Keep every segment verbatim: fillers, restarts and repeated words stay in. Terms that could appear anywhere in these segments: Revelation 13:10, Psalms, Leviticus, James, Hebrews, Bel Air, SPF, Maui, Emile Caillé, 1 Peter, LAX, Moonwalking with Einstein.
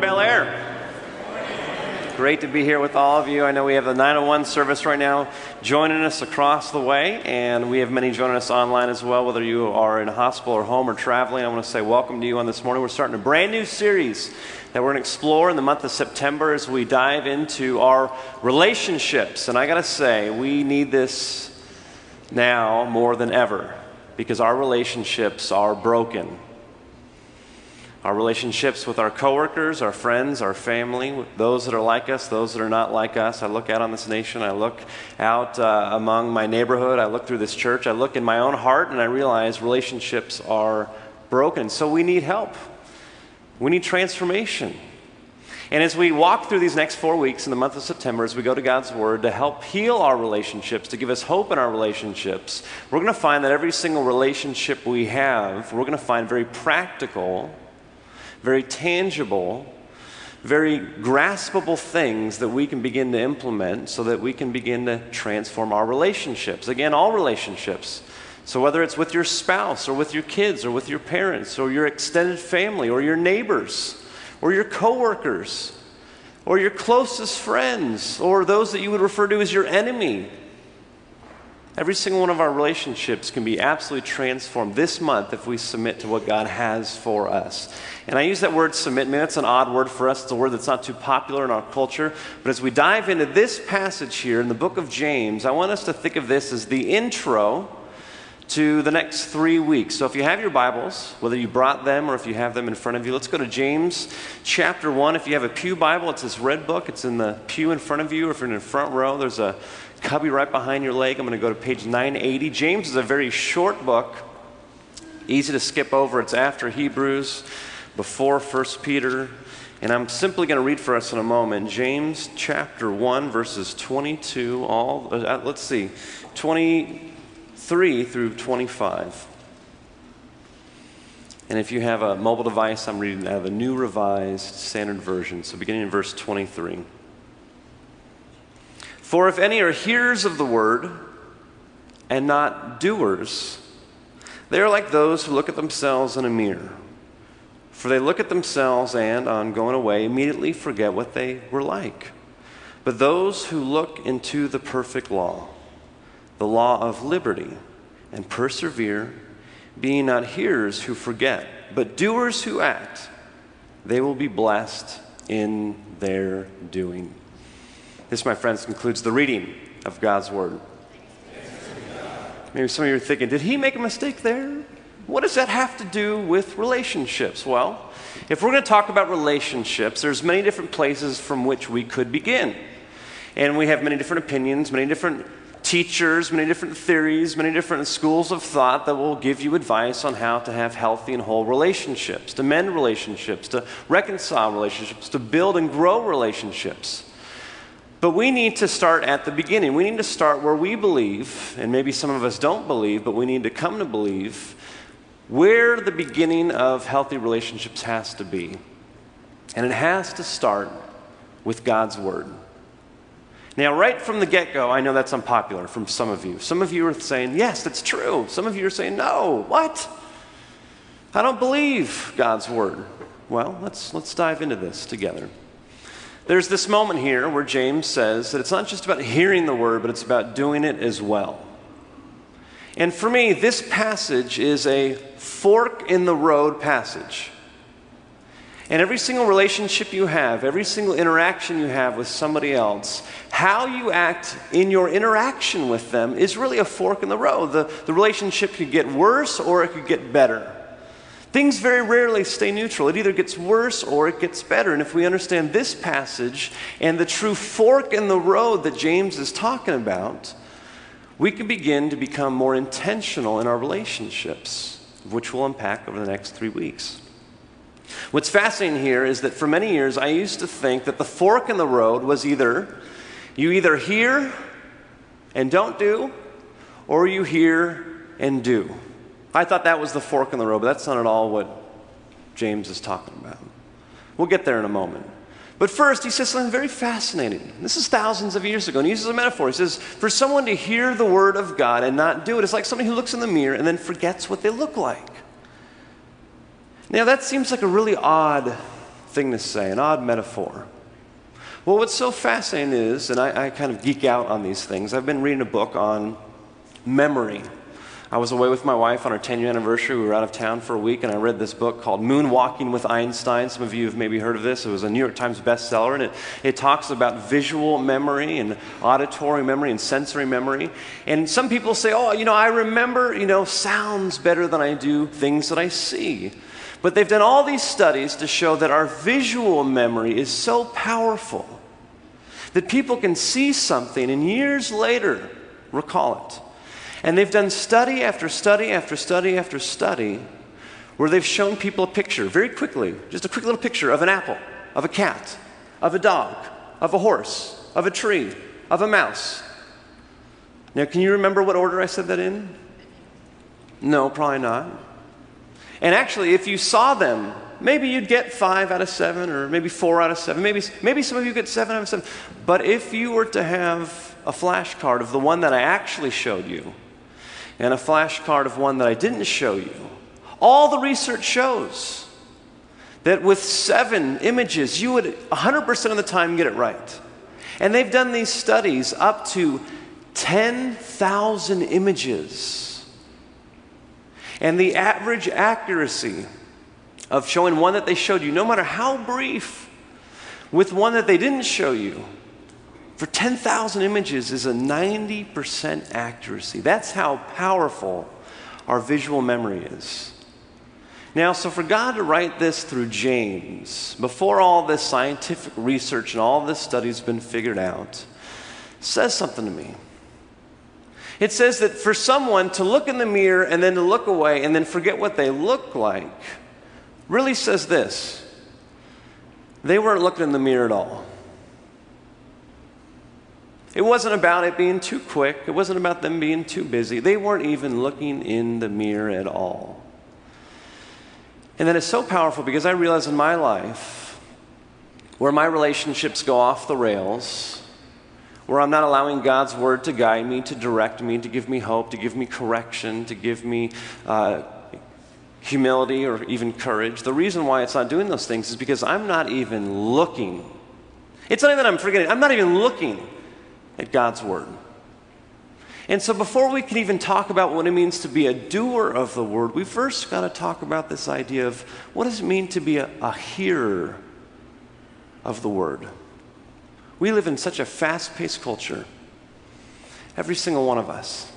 Bel Air. Great to be here with all of you. I know we have the nine oh one service right now joining us across the way, and we have many joining us online as well, whether you are in a hospital or home or traveling. I want to say welcome to you on this morning. We're starting a brand new series that we're going to explore in the month of September as we dive into our relationships. And I got to say, we need this now more than ever because our relationships are broken. Our relationships with our coworkers, our friends, our family, those that are like us, those that are not like us. I look out on this nation. I look out uh, among my neighborhood. I look through this church. I look in my own heart, and I realize relationships are broken. So we need help. We need transformation. And as we walk through these next four weeks in the month of September, as we go to God's Word to help heal our relationships, to give us hope in our relationships, we're going to find that every single relationship we have, we're going to find very practical, very tangible, very graspable things that we can begin to implement so that we can begin to transform our relationships. Again, all relationships. So whether it's with your spouse or with your kids or with your parents or your extended family or your neighbors or your coworkers or your closest friends or those that you would refer to as your enemy, every single one of our relationships can be absolutely transformed this month if we submit to what God has for us. And I use that word submit. Man, it's an odd word for us. It's a word that's not too popular in our culture. But as we dive into this passage here in the book of James, I want us to think of this as the intro to the next three weeks. So if you have your Bibles, whether you brought them or if you have them in front of you, let's go to James chapter one. If you have a pew Bible, it's this red book. It's in the pew in front of you. If you're in the front row, there's a cubby right behind your leg. I'm going to go to page nine eighty. James is a very short book, easy to skip over. It's after Hebrews, before First Peter. And I'm simply going to read for us in a moment James chapter one, verses twenty-two, all, uh, let's see, twenty-three through twenty-five. And if you have a mobile device, I'm reading out of the New Revised Standard Version. So beginning in verse twenty-three. For if any are hearers of the word and not doers, they are like those who look at themselves in a mirror. For they look at themselves and, on going away, immediately forget what they were like. But those who look into the perfect law, the law of liberty, and persevere, being not hearers who forget, but doers who act, they will be blessed in their doing. This, my friends, concludes the reading of God's Word. Maybe some of you are thinking, did he make a mistake there? What does that have to do with relationships? Well, if we're going to talk about relationships, there's many different places from which we could begin. And we have many different opinions, many different teachers, many different theories, many different schools of thought that will give you advice on how to have healthy and whole relationships, to mend relationships, to reconcile relationships, to build and grow relationships. But we need to start at the beginning. We need to start where we believe, and maybe some of us don't believe, but we need to come to believe where the beginning of healthy relationships has to be. And it has to start with God's Word. Now, right from the get-go, I know that's unpopular from some of you. Some of you are saying, yes, that's true. Some of you are saying, no, what? I don't believe God's Word. Well, let's, let's dive into this together. There's this moment here where James says that it's not just about hearing the word, but it's about doing it as well. And for me, this passage is a fork in the road passage. And every single relationship you have, every single interaction you have with somebody else, how you act in your interaction with them is really a fork in the road. The, the relationship could get worse or it could get better. Things very rarely stay neutral. It either gets worse or it gets better. And if we understand this passage and the true fork in the road that James is talking about, we can begin to become more intentional in our relationships, which we'll unpack over the next three weeks. What's fascinating here is that for many years I used to think that the fork in the road was either you either hear and don't do, or you hear and do. I thought that was the fork in the road, but that's not at all what James is talking about. We'll get there in a moment. But first, he says something very fascinating. This is thousands of years ago, and he uses a metaphor. He says, for someone to hear the word of God and not do it, it's like somebody who looks in the mirror and then forgets what they look like. Now, that seems like a really odd thing to say, an odd metaphor. Well, what's so fascinating is, and I, I kind of geek out on these things, I've been reading a book on memory. I was away with my wife on our ten-year anniversary. We were out of town for a week, and I read this book called Moonwalking with Einstein. Some of you have maybe heard of this. It was a New York Times bestseller, and it, it talks about visual memory and auditory memory and sensory memory. And some people say, oh, you know, I remember, you know, sounds better than I do things that I see. But they've done all these studies to show that our visual memory is so powerful that people can see something and years later recall it. And they've done study after study after study after study where they've shown people a picture very quickly, just a quick little picture of an apple, of a cat, of a dog, of a horse, of a tree, of a mouse. Now, can you remember what order I said that in? No, probably not. And actually, if you saw them, maybe you'd get five out of seven or maybe four out of seven. Maybe, maybe some of you get seven out of seven. But if you were to have a flashcard of the one that I actually showed you, and a flashcard of one that I didn't show you. All the research shows that with seven images, you would one hundred percent of the time get it right. And they've done these studies up to ten thousand images. And the average accuracy of showing one that they showed you, no matter how brief, with one that they didn't show you, for ten thousand images is a ninety percent accuracy. That's how powerful our visual memory is. Now, so for God to write this through James, before all this scientific research and all this study's been figured out, says something to me. It says that for someone to look in the mirror and then to look away and then forget what they look like really says this. They weren't looking in the mirror at all. It wasn't about it being too quick. It wasn't about them being too busy. They weren't even looking in the mirror at all. And that is so powerful because I realize in my life where my relationships go off the rails, where I'm not allowing God's word to guide me, to direct me, to give me hope, to give me correction, to give me uh, humility or even courage. The reason why it's not doing those things is because I'm not even looking. It's not even that I'm forgetting. I'm not even looking at God's word. And so before we can even talk about what it means to be a doer of the word, we first got to talk about this idea of what does it mean to be a, a hearer of the word. We live in such a fast-paced culture. Every single one of us.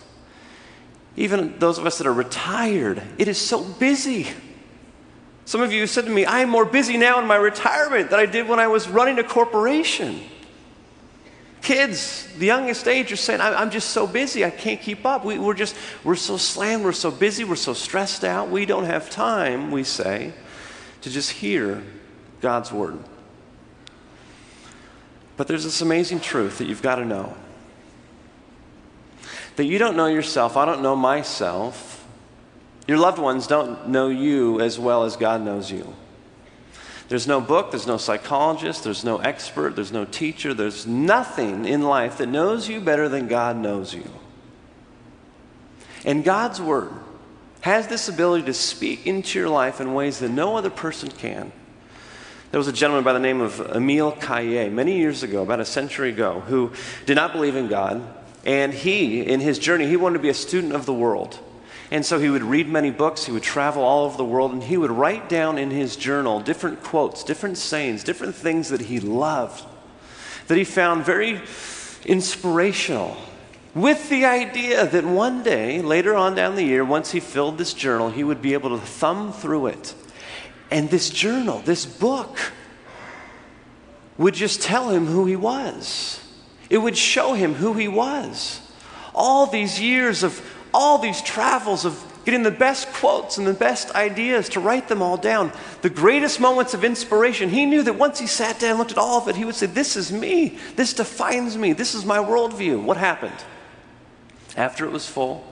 Even those of us that are retired, it is so busy. Some of you said to me, I am more busy now in my retirement than I did when I was running a corporation. Kids, the youngest age, are saying, I'm just so busy, I can't keep up. We, we're just, we're so slammed, we're so busy, we're so stressed out. We don't have time, we say, to just hear God's word. But there's this amazing truth that you've got to know. That you don't know yourself, I don't know myself. Your loved ones don't know you as well as God knows you. There's no book, there's no psychologist, there's no expert, there's no teacher, there's nothing in life that knows you better than God knows you. And God's word has this ability to speak into your life in ways that no other person can. There was a gentleman by the name of Emile Caillé many years ago, about a century ago, who did not believe in God. And he, in his journey, he wanted to be a student of the world. And so he would read many books, he would travel all over the world, and he would write down in his journal different quotes, different sayings, different things that he loved, that he found very inspirational, with the idea that one day, later on down the year, once he filled this journal, he would be able to thumb through it. And this journal, this book, would just tell him who he was. It would show him who he was. All these years of all these travels of getting the best quotes and the best ideas to write them all down, the greatest moments of inspiration. He knew that once he sat down and looked at all of it, he would say, this is me. This defines me. This is my worldview. What happened? After it was full,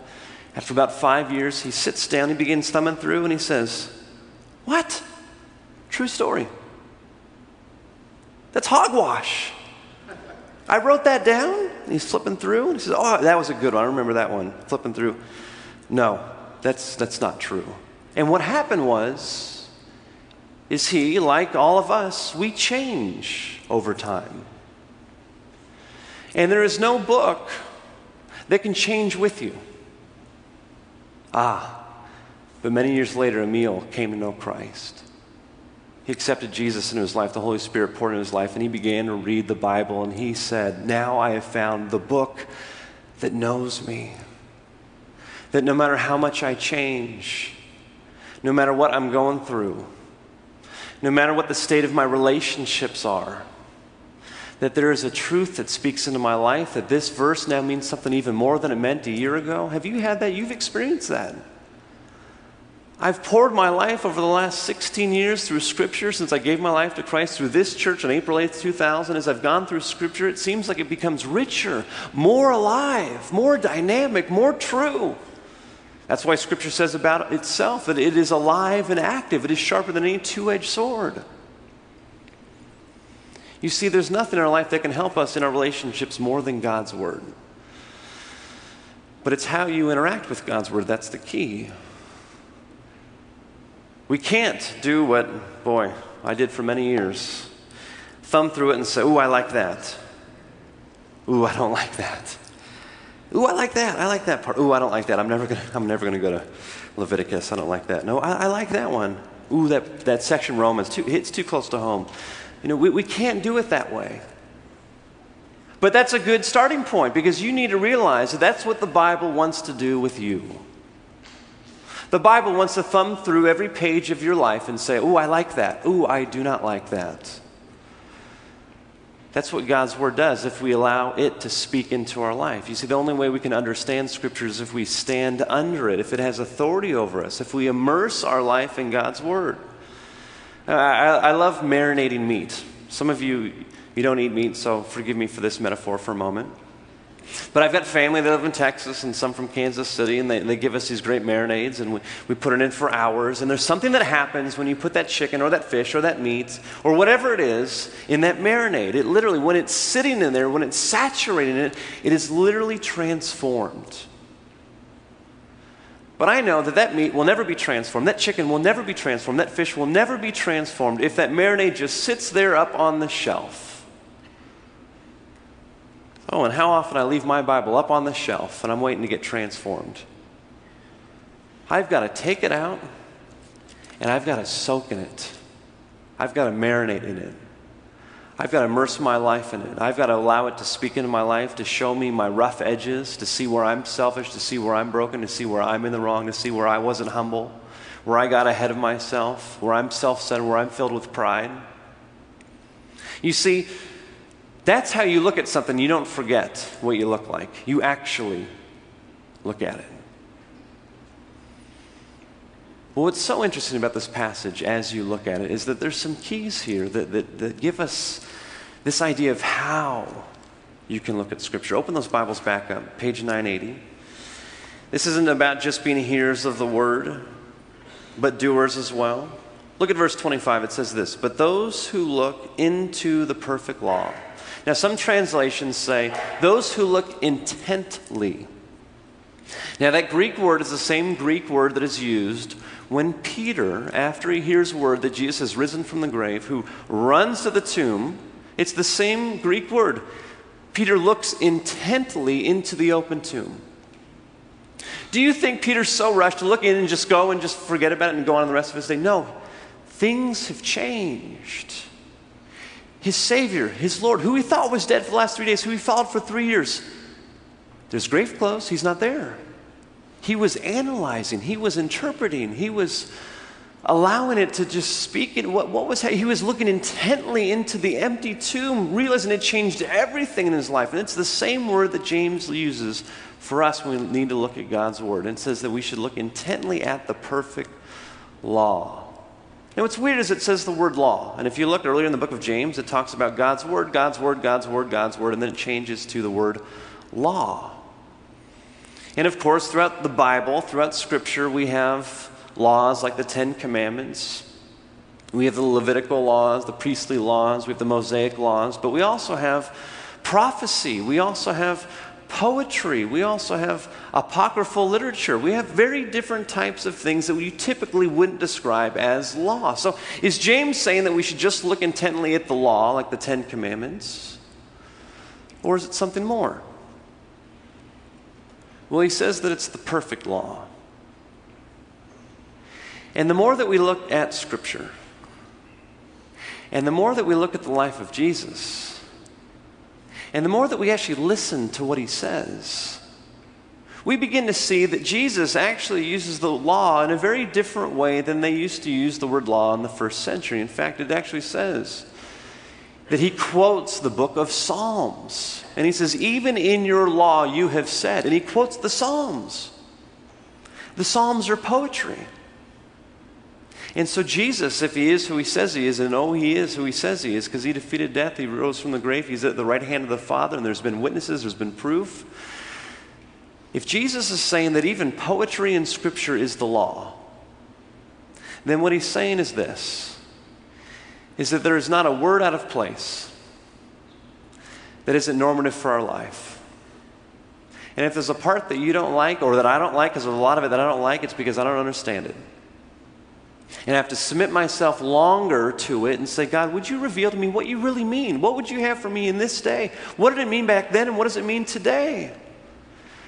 after about five years, he sits down, he begins thumbing through, and he says, what? True story. That's hogwash. I wrote that down. He's flipping through, and he says, oh, that was a good one. I remember that one. Flipping through. No, that's, that's not true. And what happened was is he, like all of us, we change over time. And there is no book that can change with you. Ah, but many years later, Emile came to know Christ. He accepted Jesus into his life, the Holy Spirit poured into his life, and he began to read the Bible, and he said, now I have found the book that knows me, that no matter how much I change, no matter what I'm going through, no matter what the state of my relationships are, that there is a truth that speaks into my life, that this verse now means something even more than it meant a year ago. Have you had that? You've experienced that. I've poured my life over the last sixteen years through Scripture since I gave my life to Christ through this church on April eighth, two thousand. As I've gone through Scripture, it seems like it becomes richer, more alive, more dynamic, more true. That's why Scripture says about itself that it is alive and active. It is sharper than any two-edged sword. You see, there's nothing in our life that can help us in our relationships more than God's Word. But it's how you interact with God's Word. That's the key. We can't do what, boy, I did for many years. Thumb through it and say, ooh, I like that. Ooh, I don't like that. Ooh, I like that. I like that part. Ooh, I don't like that. I'm never gonna, I'm never gonna go to Leviticus. I don't like that. No, I, I like that one. Ooh, that, that section Romans, too, it's too close to home. You know, we, we can't do it that way. But that's a good starting point because you need to realize that that's what the Bible wants to do with you. The Bible wants to thumb through every page of your life and say, ooh, I like that. Ooh, I do not like that. That's what God's Word does if we allow it to speak into our life. You see, the only way we can understand Scripture is if we stand under it, if it has authority over us, if we immerse our life in God's Word. I, I, I love marinating meat. Some of you, you don't eat meat, so forgive me for this metaphor for a moment. But I've got family that live in Texas and some from Kansas City, and they, they give us these great marinades, and we, we put it in for hours. And there's something that happens when you put that chicken or that fish or that meat or whatever it is in that marinade. It literally, when it's sitting in there, when it's saturating it, it is literally transformed. But I know that that meat will never be transformed. That chicken will never be transformed. That fish will never be transformed if that marinade just sits there up on the shelf. Oh, and how often I leave my Bible up on the shelf and I'm waiting to get transformed. I've got to take it out and I've got to soak in it. I've got to marinate in it. I've got to immerse my life in it. I've got to allow it to speak into my life, to show me my rough edges, to see where I'm selfish, to see where I'm broken, to see where I'm in the wrong, to see where I wasn't humble, where I got ahead of myself, where I'm self-centered, where I'm filled with pride. You see, that's how you look at something. You don't forget what you look like. You actually look at it. Well, what's so interesting about this passage as you look at it is that there's some keys here that, that, that give us this idea of how you can look at Scripture. Open those Bibles back up, page nine eighty. This isn't about just being hearers of the Word, but doers as well. Look at verse twenty-five. It says this, but those who look into the perfect law. Now, some translations say, those who look intently. Now, that Greek word is the same Greek word that is used when Peter, after he hears word that Jesus has risen from the grave, who runs to the tomb, it's the same Greek word. Peter looks intently into the open tomb. Do you think Peter's so rushed to look in and just go and just forget about it and go on the rest of his day? No, things have changed. His Savior, his Lord, who he thought was dead for the last three days, who he followed for three years. There's grave clothes. He's not there. He was analyzing. He was interpreting. He was allowing it to just speak. In what, what was he was looking intently into the empty tomb, realizing it changed everything in his life. And it's the same word that James uses for us when we need to look at God's Word. And it says that we should look intently at the perfect law. Now, what's weird is it says the word law. And if you looked earlier in the book of James, it talks about God's Word, God's Word, God's Word, God's Word, and then it changes to the word law. And, of course, throughout the Bible, throughout Scripture, we have laws like the Ten Commandments. We have the Levitical laws, the priestly laws. We have the Mosaic laws. But we also have prophecy. We also have poetry. We also have apocryphal literature. We have very different types of things that we typically wouldn't describe as law. So is James saying that we should just look intently at the law, like the Ten Commandments? Or is it something more? Well, he says that it's the perfect law. And the more that we look at Scripture, and the more that we look at the life of Jesus, and the more that we actually listen to what he says, we begin to see that Jesus actually uses the law in a very different way than they used to use the word law in the first century. In fact, it actually says that he quotes the book of Psalms. And he says, even in your law you have said. And he quotes the Psalms. The Psalms are poetry. And so Jesus, if he is who he says he is, and oh, he is who he says he is, because he defeated death, he rose from the grave, he's at the right hand of the Father, and there's been witnesses, there's been proof. If Jesus is saying that even poetry in Scripture is the law, then what he's saying is this, is that there is not a word out of place that isn't normative for our life. And if there's a part that you don't like, or that I don't like, because there's a lot of it that I don't like, it's because I don't understand it. And I have to submit myself longer to it and say, God, would you reveal to me what you really mean? What would you have for me in this day? What did it mean back then, and what does it mean today?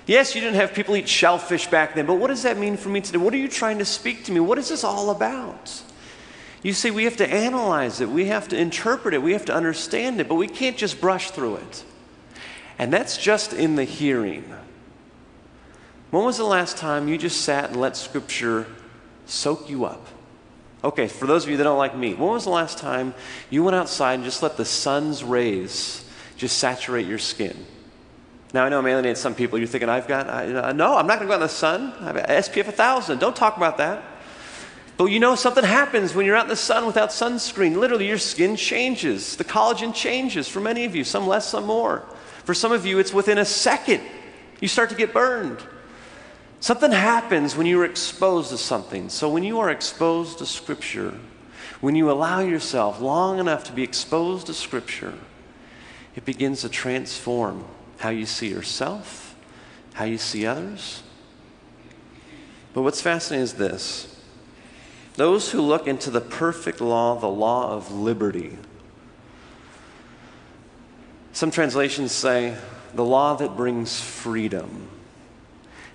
Yes, you didn't have people eat shellfish back then, but what does that mean for me today? What are you trying to speak to me? What is this all about? You see, we have to analyze it. We have to interpret it. We have to understand it, but we can't just brush through it. And that's just in the hearing. When was the last time you just sat and let Scripture soak you up? Okay, for those of you that don't like me, when was the last time you went outside and just let the sun's rays just saturate your skin? Now, I know I'm alienating some people. You're thinking, I've got, I, uh, no, I'm not going to go out in the sun. I have an S P F one thousand. Don't talk about that. But you know something happens when you're out in the sun without sunscreen. Literally, your skin changes. The collagen changes for many of you, some less, some more. For some of you, it's within a second. You start to get burned. Something happens when you're exposed to something. So when you are exposed to Scripture, when you allow yourself long enough to be exposed to Scripture, it begins to transform how you see yourself, how you see others. But what's fascinating is this. Those who look into the perfect law, the law of liberty. Some translations say, the law that brings freedom.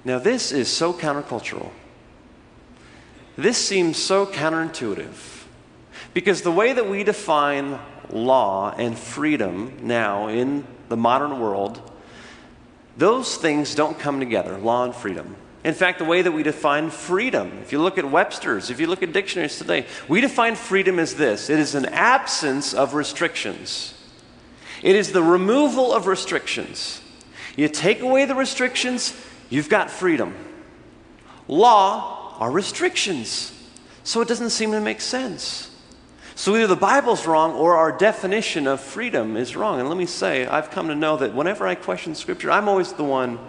Now, this is so countercultural. This seems so counterintuitive. Because the way that we define law and freedom now in the modern world, those things don't come together, law and freedom. In fact, the way that we define freedom, if you look at Webster's, if you look at dictionaries today, we define freedom as this. It is an absence of restrictions. It is the removal of restrictions. You take away the restrictions, you've got freedom. Law are restrictions, so it doesn't seem to make sense. So either the Bible's wrong or our definition of freedom is wrong. And let me say, I've come to know that whenever I question Scripture, I'm always the one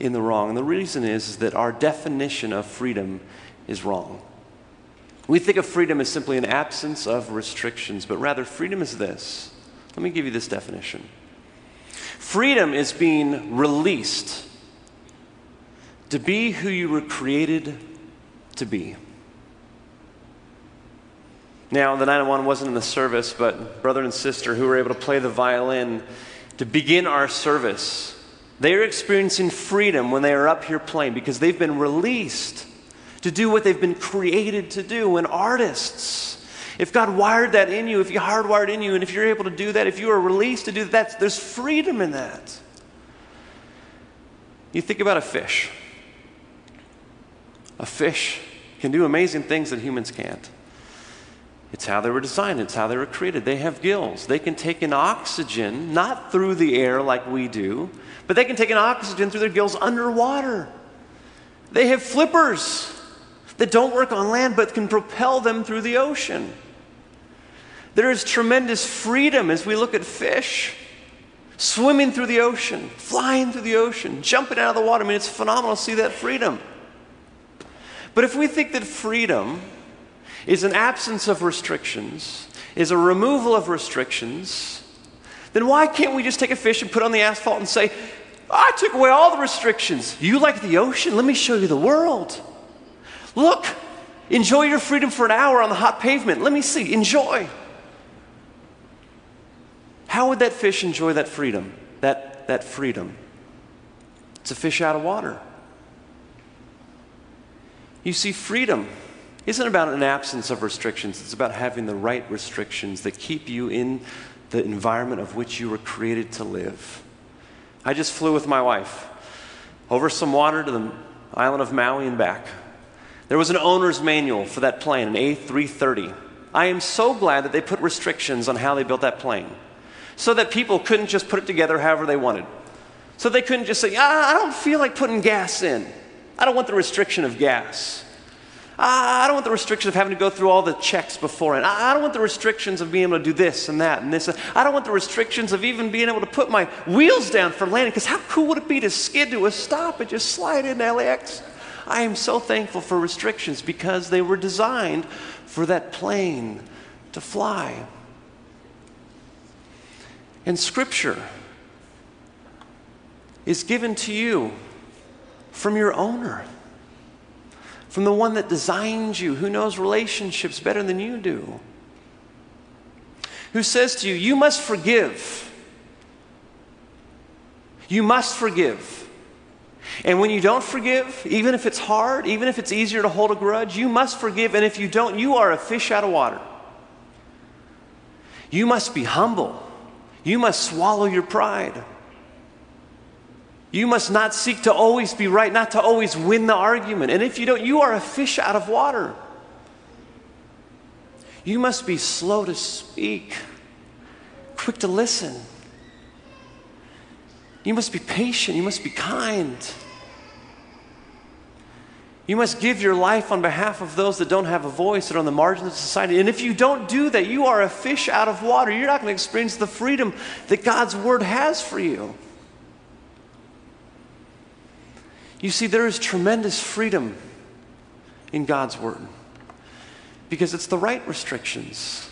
in the wrong. And the reason is, is that our definition of freedom is wrong. We think of freedom as simply an absence of restrictions, but rather freedom is this. Let me give you this definition. Freedom is being released to be who you were created to be. Now, the nine one one wasn't in the service, but brother and sister who were able to play the violin to begin our service, they are experiencing freedom when they are up here playing because they've been released to do what they've been created to do. And artists, if God wired that in you, if he hardwired in you, and if you're able to do that, if you are released to do that, there's freedom in that. You think about a fish. A fish can do amazing things that humans can't. It's how they were designed. It's how they were created. They have gills. They can take in oxygen, not through the air like we do, but they can take in oxygen through their gills underwater. They have flippers that don't work on land but can propel them through the ocean. There is tremendous freedom as we look at fish. Swimming through the ocean, flying through the ocean, jumping out of the water. I mean, it's phenomenal to see that freedom. But if we think that freedom is an absence of restrictions, is a removal of restrictions, then why can't we just take a fish and put it on the asphalt and say, I took away all the restrictions. You like the ocean? Let me show you the world. Look, enjoy your freedom for an hour on the hot pavement. Let me see, enjoy. How would that fish enjoy that freedom? That, that freedom. It's a fish out of water. You see, freedom isn't about an absence of restrictions. It's about having the right restrictions that keep you in the environment of which you were created to live. I just flew with my wife over some water to the island of Maui and back. There was an owner's manual for that plane, an A three thirty. I am so glad that they put restrictions on how they built that plane so that people couldn't just put it together however they wanted. So they couldn't just say, ah, I don't feel like putting gas in. I don't want the restriction of gas. I don't want the restriction of having to go through all the checks beforehand. I don't want the restrictions of being able to do this and that and this. I don't want the restrictions of even being able to put my wheels down for landing, because how cool would it be to skid to a stop and just slide into L A X? I am so thankful for restrictions, because they were designed for that plane to fly. And Scripture is given to you from your owner, from the one that designed you, who knows relationships better than you do, who says to you, you must forgive. You must forgive. And when you don't forgive, even if it's hard, even if it's easier to hold a grudge, you must forgive. And if you don't, you are a fish out of water. You must be humble. You must swallow your pride. You must not seek to always be right, not to always win the argument. And if you don't, you are a fish out of water. You must be slow to speak, quick to listen. You must be patient. You must be kind. You must give your life on behalf of those that don't have a voice, that are on the margins of society. And if you don't do that, you are a fish out of water. You're not going to experience the freedom that God's Word has for you. You see, there is tremendous freedom in God's Word, because it's the right restrictions.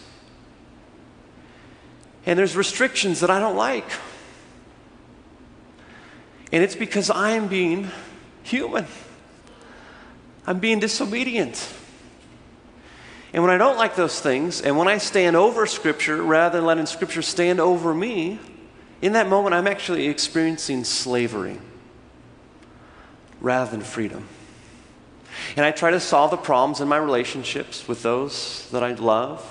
And there's restrictions that I don't like. And it's because I'm being human. I'm being disobedient. And when I don't like those things, and when I stand over Scripture rather than letting Scripture stand over me, in that moment I'm actually experiencing slavery rather than freedom. And I try to solve the problems in my relationships with those that I love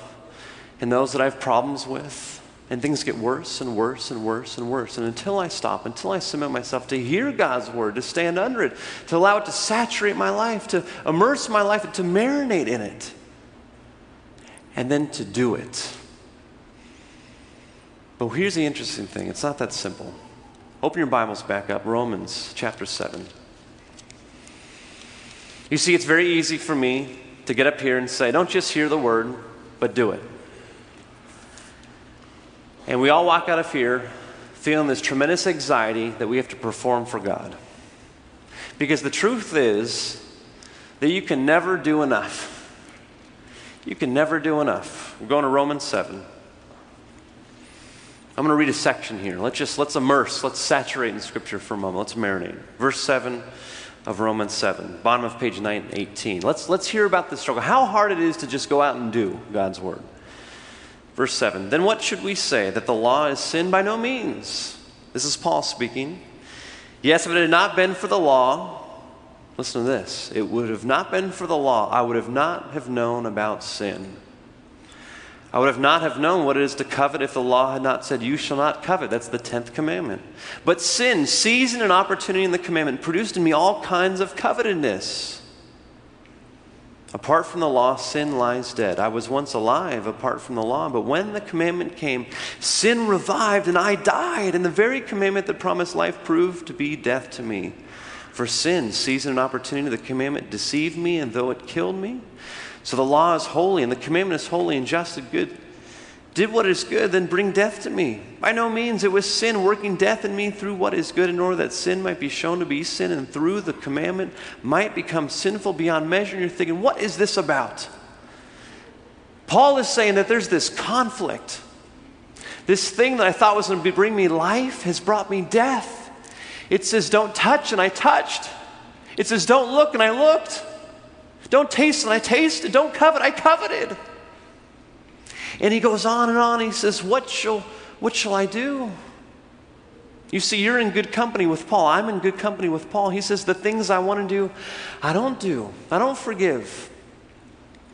and those that I have problems with, and things get worse and worse and worse and worse. And until I stop, until I submit myself to hear God's Word, to stand under it, to allow it to saturate my life, to immerse my life, and to marinate in it, and then to do it. But here's the interesting thing. It's not that simple. Open your Bibles back up, Romans chapter seven. You see, it's very easy for me to get up here and say, don't just hear the word, but do it. And we all walk out of here feeling this tremendous anxiety that we have to perform for God. Because the truth is that you can never do enough. You can never do enough. We're going to Romans seven. I'm going to read a section here. Let's just, let's immerse, let's saturate in Scripture for a moment. Let's marinate. Verse seven of Romans seven, bottom of page nine eighteen. Let's, let's hear about the struggle, how hard it is to just go out and do God's Word. Verse seven, then what should we say? That the law is sin? By no means. This is Paul speaking. Yes, if it had not been for the law, listen to this, it would have not been for the law, I would have not have known about sin. I would have not have known what it is to covet if the law had not said, you shall not covet. That's the tenth commandment. But sin, seizing an opportunity in the commandment, produced in me all kinds of covetousness. Apart from the law, sin lies dead. I was once alive apart from the law, but when the commandment came, sin revived and I died. And the very commandment that promised life proved to be death to me. For sin, seizing an opportunity, the commandment deceived me, and though it killed me, so the law is holy, and the commandment is holy and just and good. Did what is good, then bring death to me. By no means, it was sin working death in me through what is good, in order that sin might be shown to be sin, and through the commandment might become sinful beyond measure. And you're thinking, what is this about? Paul is saying that there's this conflict. This thing that I thought was going to bring me life has brought me death. It says, don't touch, and I touched. It says, don't look, and I looked. Don't taste, and I tasted. Don't covet, I coveted. And he goes on and on. He says, what shall, what shall I do? You see, you're in good company with Paul. I'm in good company with Paul. He says, the things I want to do, I don't do. I don't forgive.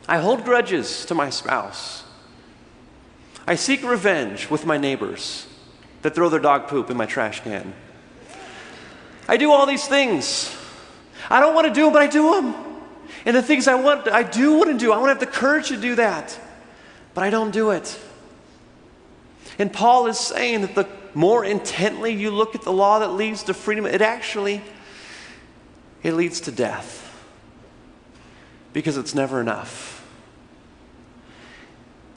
I hold grudges to my spouse. I seek revenge with my neighbors that throw their dog poop in my trash can. I do all these things. I don't want to do them, but I do them. And the things I want, I do want to do. I want to have the courage to do that, but I don't do it. And Paul is saying that the more intently you look at the law that leads to freedom, it actually, it leads to death because it's never enough.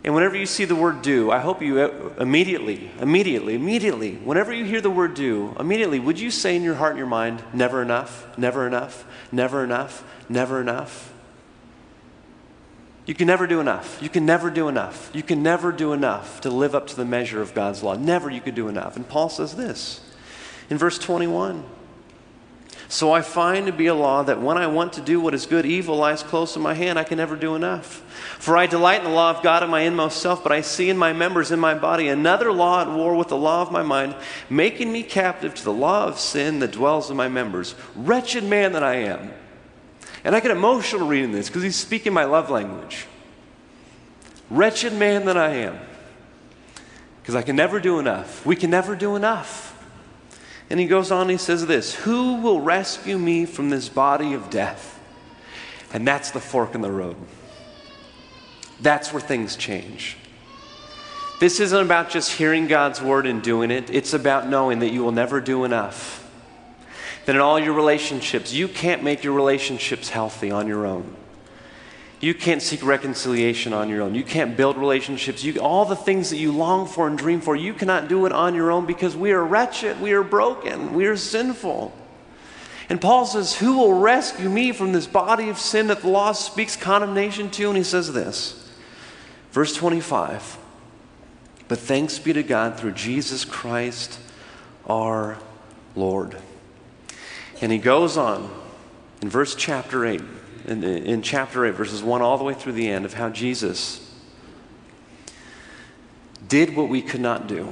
And whenever you see the word do, I hope you immediately, immediately, immediately, whenever you hear the word do, immediately, would you say in your heart and your mind, never enough, never enough, never enough, never enough? You can never do enough. You can never do enough. You can never do enough to live up to the measure of God's law. Never you could do enough. And Paul says this in verse twenty-one. So I find to be a law that when I want to do what is good, evil lies close in my hand. I can never do enough. For I delight in the law of God in my inmost self, but I see in my members, in my body, another law at war with the law of my mind, making me captive to the law of sin that dwells in my members. Wretched man that I am. And I get emotional reading this because he's speaking my love language. Wretched man that I am. Because I can never do enough. We can never do enough. And he goes on, he says this, who will rescue me from this body of death? And that's the fork in the road. That's where things change. This isn't about just hearing God's word and doing it. It's about knowing that you will never do enough. That in all your relationships, you can't make your relationships healthy on your own. You can't seek reconciliation on your own. You can't build relationships. You, all the things that you long for and dream for, you cannot do it on your own because we are wretched, we are broken, we are sinful. And Paul says, who will rescue me from this body of sin that the law speaks condemnation to? And he says this, verse twenty-five, but thanks be to God through Jesus Christ our Lord. And he goes on in verse chapter eight. In, in chapter eight, verses one all the way through the end of how Jesus did what we could not do.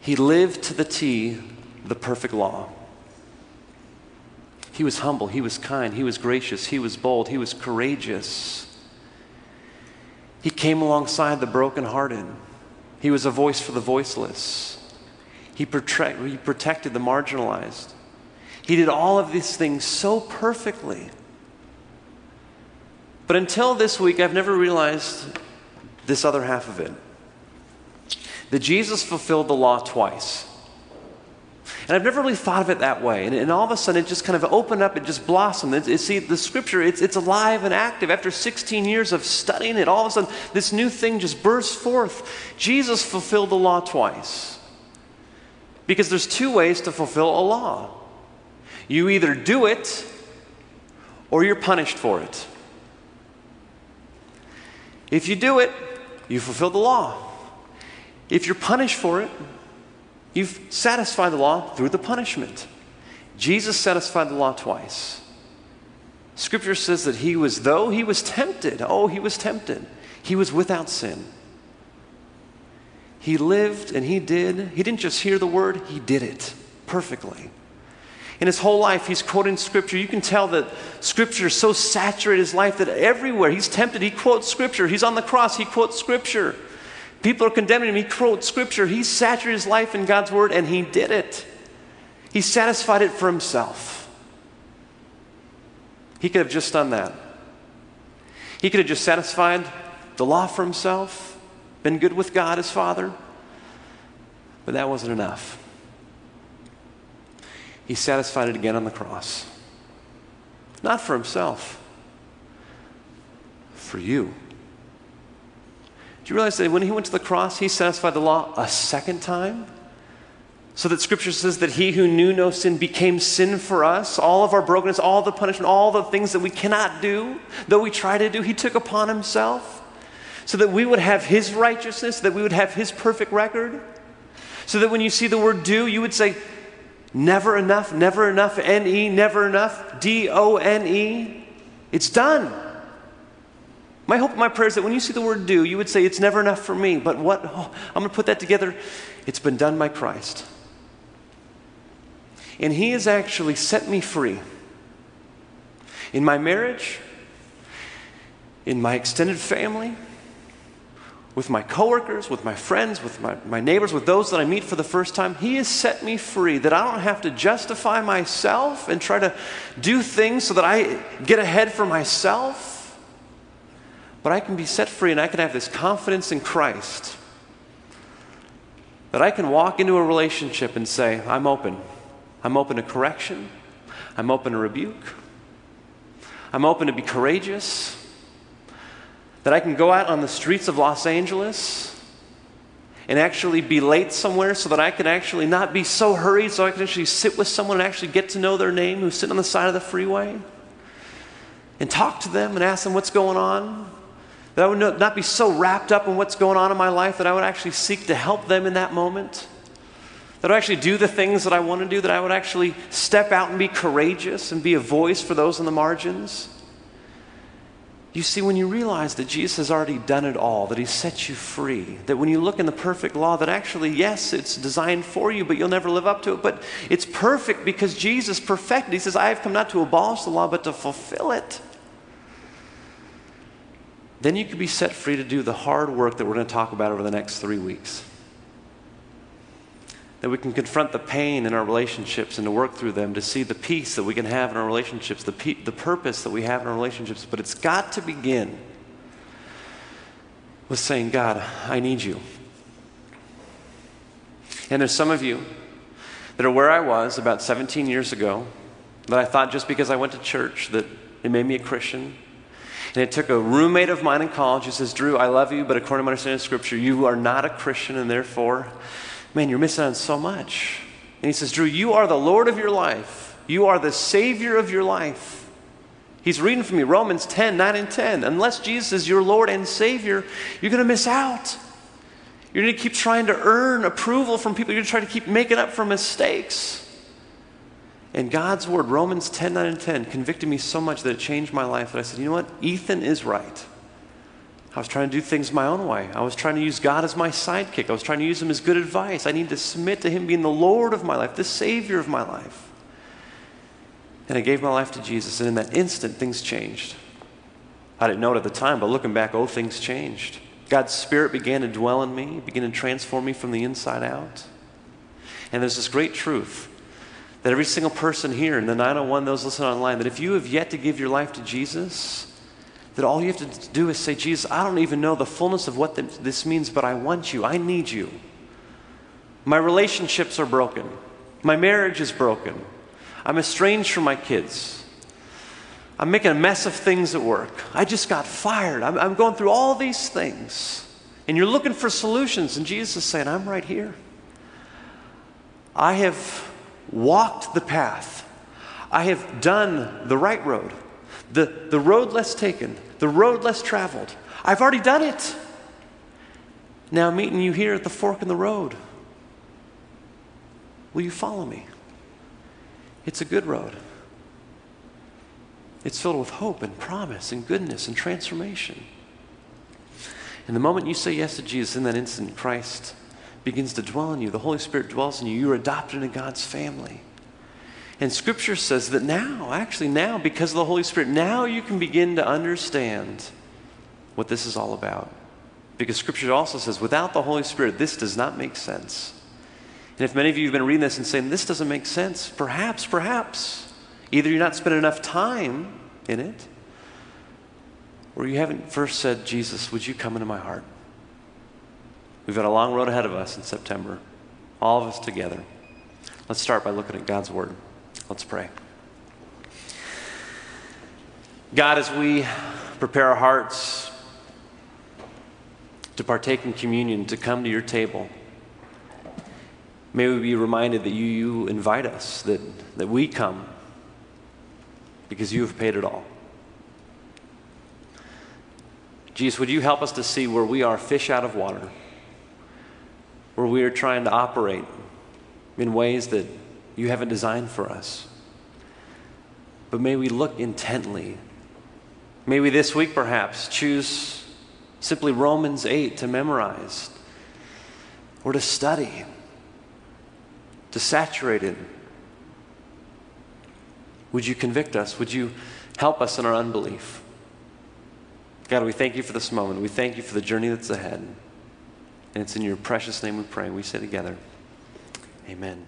He lived to the T, the perfect law. He was humble, he was kind, he was gracious, he was bold, he was courageous. He came alongside the brokenhearted. He was a voice for the voiceless. He, protect, he protected the marginalized. He did all of these things so perfectly. But until this week, I've never realized this other half of it. That Jesus fulfilled the law twice. And I've never really thought of it that way. And, and all of a sudden, it just kind of opened up. It just blossomed. It, it, see, the scripture, it's, it's alive and active. After sixteen years of studying it, all of a sudden, this new thing just bursts forth. Jesus fulfilled the law twice. Because there's two ways to fulfill a law. You either do it, or you're punished for it. If you do it, you fulfill the law. If you're punished for it, you satisfy the law through the punishment. Jesus satisfied the law twice. Scripture says that he was, though he was tempted, oh, he was tempted. He was without sin. He lived and he did. He didn't just hear the word, he did it perfectly. In his whole life, he's quoting Scripture. You can tell that Scripture so saturated his life that everywhere he's tempted, he quotes Scripture. He's on the cross, he quotes Scripture. People are condemning him, he quotes Scripture. He saturated his life in God's Word, and he did it. He satisfied it for himself. He could have just done that. He could have just satisfied the law for himself, been good with God, his Father, but that wasn't enough. He satisfied it again on the cross. Not for himself, for you. Do you realize that when he went to the cross, he satisfied the law a second time? So that Scripture says that he who knew no sin became sin for us. All of our brokenness, all the punishment, all the things that we cannot do, though we try to do, he took upon himself. So that we would have his righteousness, that we would have his perfect record. So that when you see the word do, you would say, never enough, never enough, N E, never enough, D O N E. It's done. My hope and my prayer is that when you see the word do, you would say, it's never enough for me. But what? Oh, I'm going to put that together. It's been done by Christ. And he has actually set me free in my marriage, in my extended family, with my coworkers, with my friends, with my, my neighbors, with those that I meet for the first time. He has set me free that I don't have to justify myself and try to do things so that I get ahead for myself. But I can be set free and I can have this confidence in Christ that I can walk into a relationship and say, I'm open. I'm open to correction. I'm open to rebuke. I'm open to be courageous. That I can go out on the streets of Los Angeles and actually be late somewhere so that I can actually not be so hurried, so I can actually sit with someone and actually get to know their name who's sitting on the side of the freeway and talk to them and ask them what's going on. That I would not be so wrapped up in what's going on in my life that I would actually seek to help them in that moment. That I would actually do the things that I want to do, that I would actually step out and be courageous and be a voice for those on the margins. You see, when you realize that Jesus has already done it all, that he set you free, that when you look in the perfect law, that actually, yes, it's designed for you, but you'll never live up to it, but it's perfect because Jesus perfected. He says, I have come not to abolish the law, but to fulfill it. Then you can be set free to do the hard work that we're going to talk about over the next three weeks. That we can confront the pain in our relationships and to work through them, to see the peace that we can have in our relationships, the, pe- the purpose that we have in our relationships. But it's got to begin with saying, God, I need you. And there's some of you that are where I was about seventeen years ago, that I thought just because I went to church that it made me a Christian. And it took a roommate of mine in college who says, Drew, I love you, but according to my understanding of Scripture, you are not a Christian, and therefore, man, you're missing on so much. And he says, Drew, you are the Lord of your life. You are the Savior of your life. He's reading for me, Romans ten, nine and ten. Unless Jesus is your Lord and Savior, you're going to miss out. You're going to keep trying to earn approval from people. You're going to try to keep making up for mistakes. And God's word, Romans ten, nine and ten, convicted me so much that it changed my life. That I said, you know what? Ethan is right. I was trying to do things my own way. I was trying to use God as my sidekick. I was trying to use him as good advice. I need to submit to him being the Lord of my life, the Savior of my life. And I gave my life to Jesus, and in that instant, things changed. I didn't know it at the time, but looking back, oh, things changed. God's Spirit began to dwell in me, began to transform me from the inside out. And there's this great truth that every single person here in the nine oh one, those listening online, that if you have yet to give your life to Jesus, that all you have to do is say, Jesus, I don't even know the fullness of what this means, but I want you. I need you. My relationships are broken. My marriage is broken. I'm estranged from my kids. I'm making a mess of things at work. I just got fired. I'm, I'm going through all these things. And you're looking for solutions. And Jesus is saying, I'm right here. I have walked the path. I have done the right road. The, the road less taken, the road less traveled. I've already done it. Now I'm meeting you here at the fork in the road. Will you follow me? It's a good road. It's filled with hope and promise and goodness and transformation. And the moment you say yes to Jesus, in that instant, Christ begins to dwell in you. The Holy Spirit dwells in you. You're adopted into God's family. And Scripture says that now, actually now, because of the Holy Spirit, now you can begin to understand what this is all about. Because Scripture also says, without the Holy Spirit, this does not make sense. And if many of you have been reading this and saying, this doesn't make sense, perhaps, perhaps, either you're not spending enough time in it, or you haven't first said, Jesus, would you come into my heart? We've got a long road ahead of us in September, all of us together. Let's start by looking at God's Word. Let's pray. God, as we prepare our hearts to partake in communion, to come to your table, may we be reminded that you, you invite us, that, that we come because you have paid it all. Jesus, would you help us to see where we are fish out of water, where we are trying to operate in ways that you haven't designed for us. But may we look intently. May we this week perhaps choose simply Romans eight to memorize or to study, to saturate it. Would you convict us? Would you help us in our unbelief? God, we thank you for this moment. We thank you for the journey that's ahead. And it's in your precious name we pray. We say together, amen.